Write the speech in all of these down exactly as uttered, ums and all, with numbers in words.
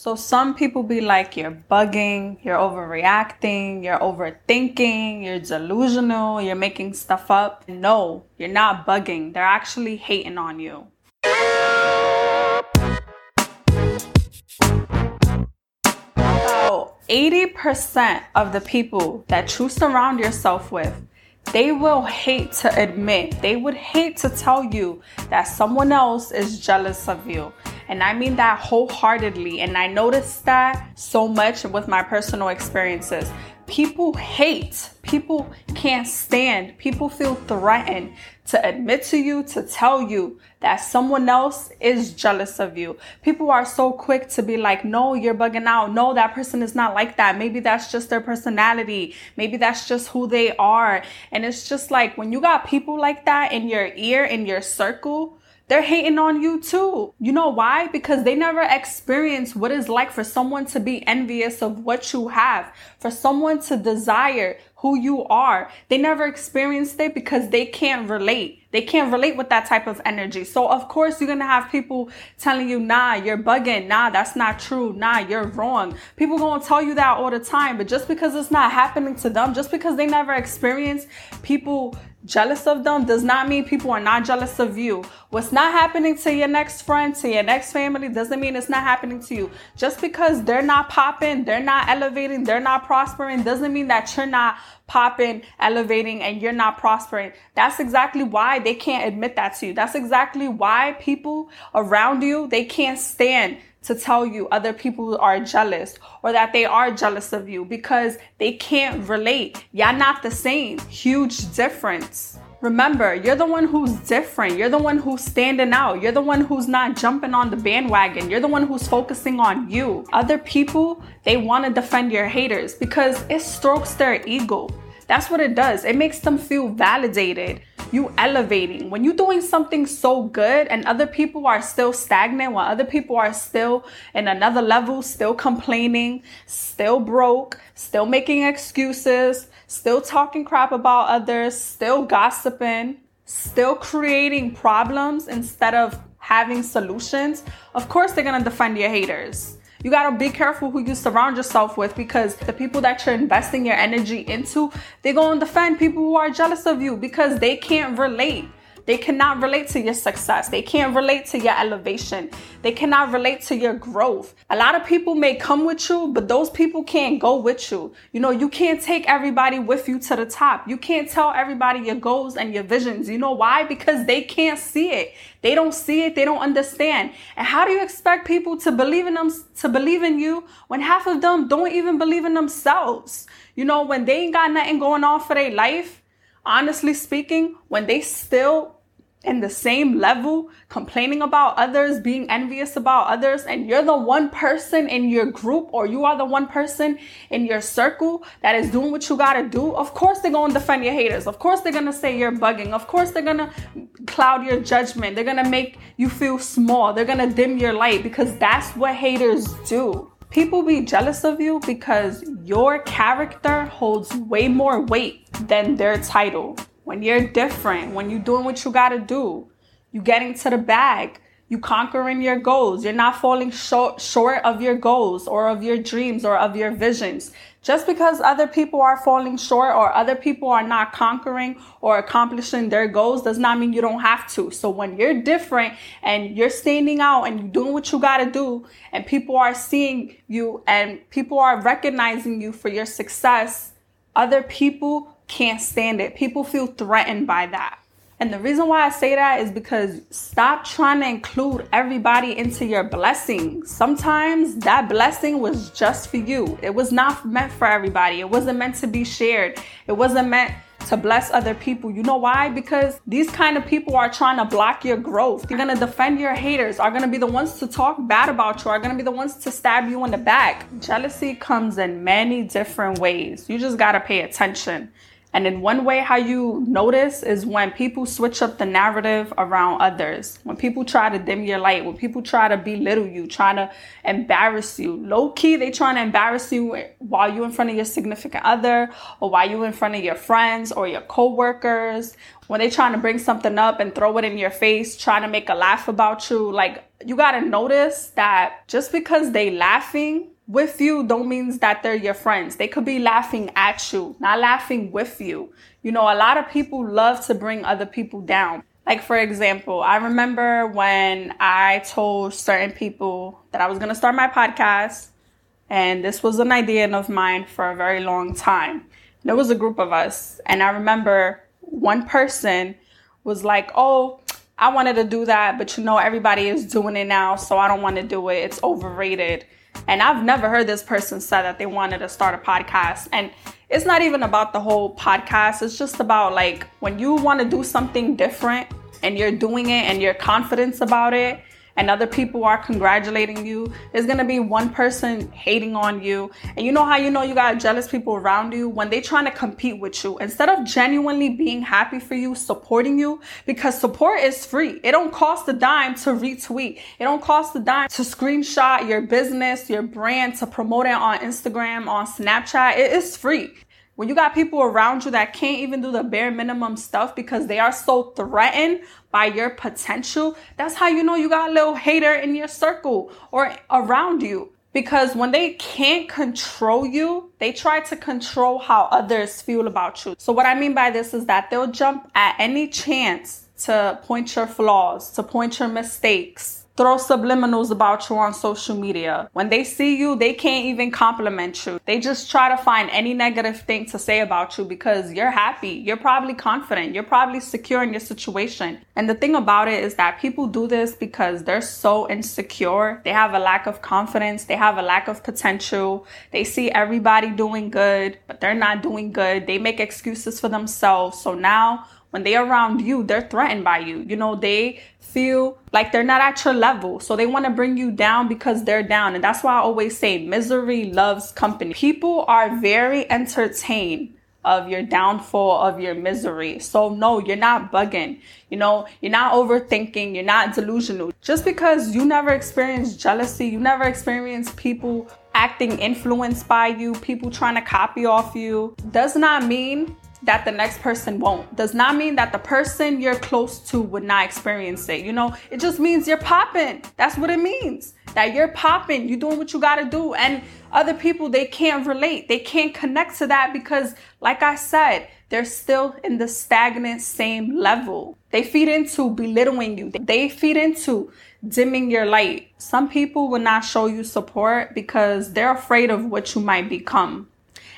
So some people be like, you're bugging, you're overreacting, you're overthinking, you're delusional, you're making stuff up. No, you're not bugging. They're actually hating on you. So eighty percent of the people that you surround yourself with, they will hate to admit, they would hate to tell you that someone else is jealous of you. And I mean that wholeheartedly. And I noticed that so much with my personal experiences. People hate, people can't stand, people feel threatened to admit to you, to tell you that someone else is jealous of you. People are so quick to be like, no, you're bugging out. No, that person is not like that. Maybe that's just their personality. Maybe that's just who they are. And it's just like, when you got people like that in your ear, in your circle, they're hating on you too. You know why? Because they never experienced what it's like for someone to be envious of what you have, for someone to desire who you are. They never experienced it because they can't relate. They can't relate with that type of energy. So of course, you're going to have people telling you, nah, you're bugging. Nah, that's not true. Nah, you're wrong. People going to tell you that all the time. But just because it's not happening to them, just because they never experienced people jealous of them, does not mean people are not jealous of you. What's not happening to your next friend, to your next family, doesn't mean it's not happening to you. Just because they're not popping, they're not elevating, they're not prospering, doesn't mean that you're not popping, elevating, and you're not prospering. That's exactly why they can't admit that to you. That's exactly why people around you, they can't stand to tell you other people are jealous or that they are jealous of you, because they can't relate. Y'all not the same. Huge difference. Remember, you're the one who's different. You're the one who's standing out. You're the one who's not jumping on the bandwagon. You're the one who's focusing on you. Other people, they want to defend your haters because it strokes their ego. That's what it does. It makes them feel validated. You elevating. When you're doing something so good and other people are still stagnant, when other people are still in another level, still complaining, still broke, still making excuses, still talking crap about others, still gossiping, still creating problems instead of having solutions, of course they're gonna defend your haters. You gotta be careful who you surround yourself with, because the people that you're investing your energy into, they're gonna defend people who are jealous of you because they can't relate. They cannot relate to your success. They can't relate to your elevation. They cannot relate to your growth. A lot of people may come with you, but those people can't go with you. You know, you can't take everybody with you to the top. You can't tell everybody your goals and your visions. You know why? Because they can't see it. They don't see it. They don't understand. And how do you expect people to believe in them, to believe in you, when half of them don't even believe in themselves? You know, when they ain't got nothing going on for their life, honestly speaking, when they still in the same level, complaining about others, being envious about others, and you're the one person in your group, or you are the one person in your circle that is doing what you gotta do, of course they're gonna defend your haters. Of course they're gonna say you're bugging. Of course they're gonna cloud your judgment. They're gonna make you feel small. They're gonna dim your light, because that's what haters do. People be jealous of you because your character holds way more weight than their title. When you're different, when you're doing what you gotta do, you getting to the bag, you conquering your goals, you're not falling short, short of your goals or of your dreams or of your visions. Just because other people are falling short or other people are not conquering or accomplishing their goals does not mean you don't have to. So when you're different and you're standing out and you're doing what you gotta do, and people are seeing you and people are recognizing you for your success, other people can't stand it. People feel threatened by that. And the reason why I say that is because stop trying to include everybody into your blessing. Sometimes that blessing was just for you. It was not meant for everybody. It wasn't meant to be shared. It wasn't meant to bless other people. You know why? Because these kind of people are trying to block your growth. They're going to defend your haters, are going to be the ones to talk bad about you, are going to be the ones to stab you in the back. Jealousy comes in many different ways. You just got to pay attention. And in one way, how you notice is when people switch up the narrative around others, when people try to dim your light, when people try to belittle you, trying to embarrass you. Low key, they trying to embarrass you while you're in front of your significant other or while you're in front of your friends or your coworkers. When they trying to bring something up and throw it in your face, trying to make a laugh about you. Like, you got to notice that just because they laughing with you don't means that they're your friends. They could be laughing at you, not laughing with you. You know, a lot of people love to bring other people down. Like, for example, I remember when I told certain people that I was going to start my podcast, and this was an idea of mine for a very long time. There was a group of us, and I remember one person was like, oh, I wanted to do that, but you know, everybody is doing it now, so I don't want to do it. It's overrated. And I've never heard this person say that they wanted to start a podcast. And it's not even about the whole podcast. It's just about, like, when you want to do something different and you're doing it and you're confident about it and other people are congratulating you, there's going to be one person hating on you. And you know how you know you got jealous people around you? When they trying to compete with you. Instead of genuinely being happy for you, supporting you, because support is free. It don't cost a dime to retweet. It don't cost a dime to screenshot your business, your brand, to promote it on Instagram, on Snapchat. It is free. When you got people around you that can't even do the bare minimum stuff because they are so threatened by your potential, that's how you know you got a little hater in your circle or around you. Because when they can't control you, they try to control how others feel about you. So what I mean by this is that they'll jump at any chance to point your flaws, to point your mistakes, throw subliminals about you on social media. When they see you, they can't even compliment you. They just try to find any negative thing to say about you because you're happy. You're probably confident. You're probably secure in your situation. And the thing about it is that people do this because they're so insecure. They have a lack of confidence. They have a lack of potential. They see everybody doing good, but they're not doing good. They make excuses for themselves. So now, when they're around you, they're threatened by you. You know, they feel like they're not at your level. So they want to bring you down because they're down. And that's why I always say misery loves company. People are very entertained of your downfall, of your misery. So no, you're not bugging. You know, you're not overthinking. You're not delusional. Just because you never experienced jealousy, you never experienced people acting influenced by you, people trying to copy off you, does not mean that the next person won't. Does not mean that the person you're close to would not experience it. You know, it just means you're popping. That's what it means. That you're popping. You're doing what you got to do. And other people, they can't relate. They can't connect to that because, like I said, they're still in the stagnant same level. They feed into belittling you. They feed into dimming your light. Some people will not show you support because they're afraid of what you might become.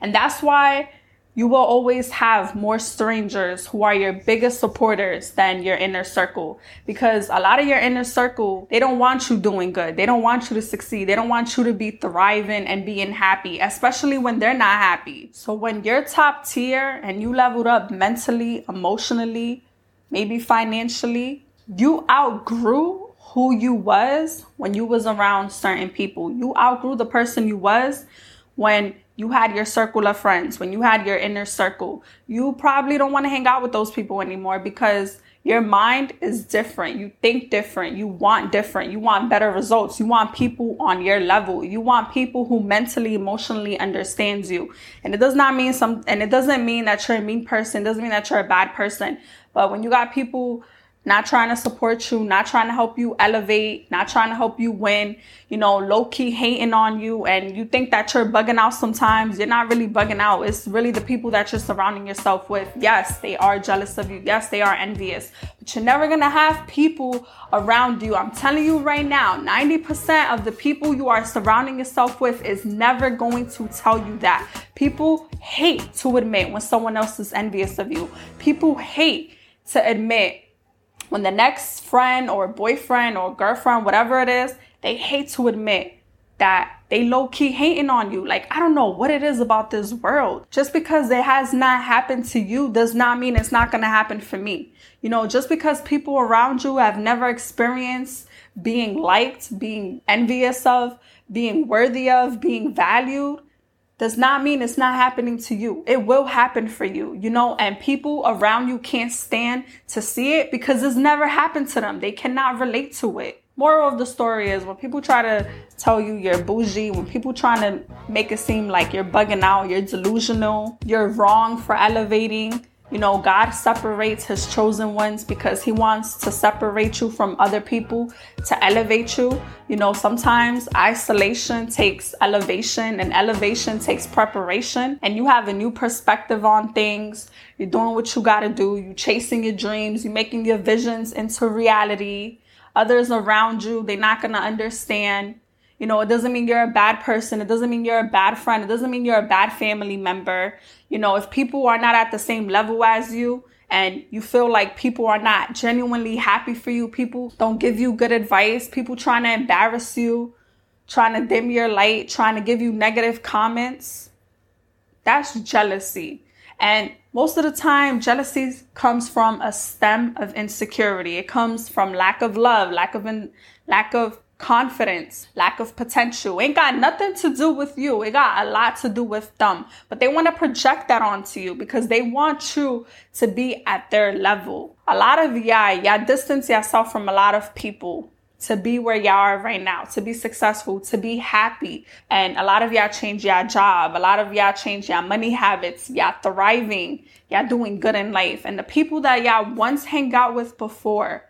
And that's why you will always have more strangers who are your biggest supporters than your inner circle, because a lot of your inner circle, they don't want you doing good. They don't want you to succeed. They don't want you to be thriving and being happy, especially when they're not happy. So when you're top tier and you leveled up mentally, emotionally, maybe financially, you outgrew who you was when you was around certain people. You outgrew the person you was when you had your circle of friends, when you had your inner circle. You probably don't want to hang out with those people anymore because your mind is different. You think different. You want different. You want better results. You want people on your level. You want people who mentally, emotionally understands you. And it does not mean some, and it doesn't mean that you're a mean person. It doesn't mean that you're a bad person. But when you got people not trying to support you, not trying to help you elevate, not trying to help you win, you know, low-key hating on you, and you think that you're bugging out sometimes, you're not really bugging out. It's really the people that you're surrounding yourself with. Yes, they are jealous of you. Yes, they are envious. But you're never going to have people around you. I'm telling you right now, ninety percent of the people you are surrounding yourself with is never going to tell you that. People hate to admit when someone else is envious of you. People hate to admit when the next friend or boyfriend or girlfriend, whatever it is, they hate to admit that they low-key hating on you. Like, I don't know what it is about this world. Just because it has not happened to you does not mean it's not going to happen for me. You know, just because people around you have never experienced being liked, being envious of, being worthy of, being valued, does not mean it's not happening to you. It will happen for you, you know, and people around you can't stand to see it because it's never happened to them. They cannot relate to it. Moral of the story is when people try to tell you you're bougie, when people trying to make it seem like you're bugging out, you're delusional, you're wrong for elevating, you know, God separates his chosen ones because he wants to separate you from other people to elevate you. You know, sometimes isolation takes elevation and elevation takes preparation, and you have a new perspective on things. You're doing what you got to do. You're chasing your dreams. You're making your visions into reality. Others around you, they're not going to understand. You know, it doesn't mean you're a bad person. It doesn't mean you're a bad friend. It doesn't mean you're a bad family member. You know, if people are not at the same level as you and you feel like people are not genuinely happy for you, people don't give you good advice, people trying to embarrass you, trying to dim your light, trying to give you negative comments, that's jealousy. And most of the time, jealousy comes from a stem of insecurity. It comes from lack of love, lack of in, lack of confidence, lack of potential. Ain't got nothing to do with you. It got a lot to do with them. But they want to project that onto you because they want you to be at their level. A lot of y'all, y'all distance yourself from a lot of people to be where y'all are right now, to be successful, to be happy. And a lot of y'all change y'all job. A lot of y'all change y'all money habits. Y'all thriving. Y'all doing good in life. And the people that y'all once hang out with before,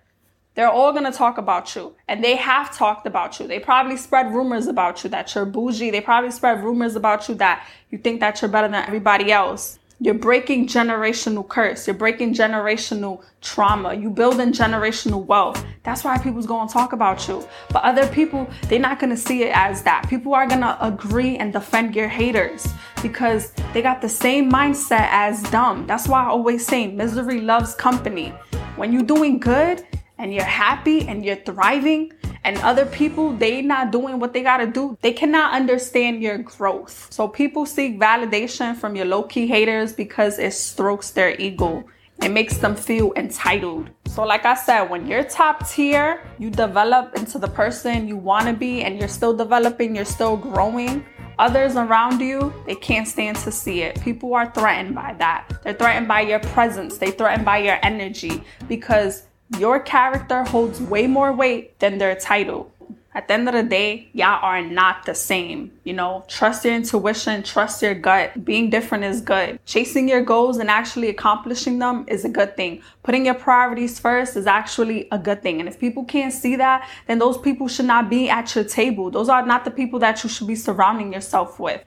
they're all going to talk about you. And they have talked about you. They probably spread rumors about you that you're bougie. They probably spread rumors about you that you think that you're better than everybody else. You're breaking generational curse. You're breaking generational trauma. You're building generational wealth. That's why people's going to talk about you. But other people, they're not going to see it as that. People are going to agree and defend your haters because they got the same mindset as them. That's why I always say misery loves company. When you're doing good and you're happy and you're thriving, and other people, they not doing what they gotta do, they cannot understand your growth. So people seek validation from your low-key haters because it strokes their ego. It makes them feel entitled. So like I said, when you're top tier, you develop into the person you wanna be, and you're still developing, you're still growing. Others around you, they can't stand to see it. People are threatened by that. They're threatened by your presence. They're threatened by your energy because your character holds way more weight than their title. At the end of the day, y'all are not the same. You know, trust your intuition, trust your gut. Being different is good. Chasing your goals and actually accomplishing them is a good thing. Putting your priorities first is actually a good thing. And if people can't see that, then those people should not be at your table. Those are not the people that you should be surrounding yourself with.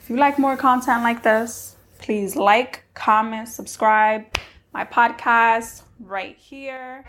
If you like more content like this, please like, comment, subscribe. My podcast right here.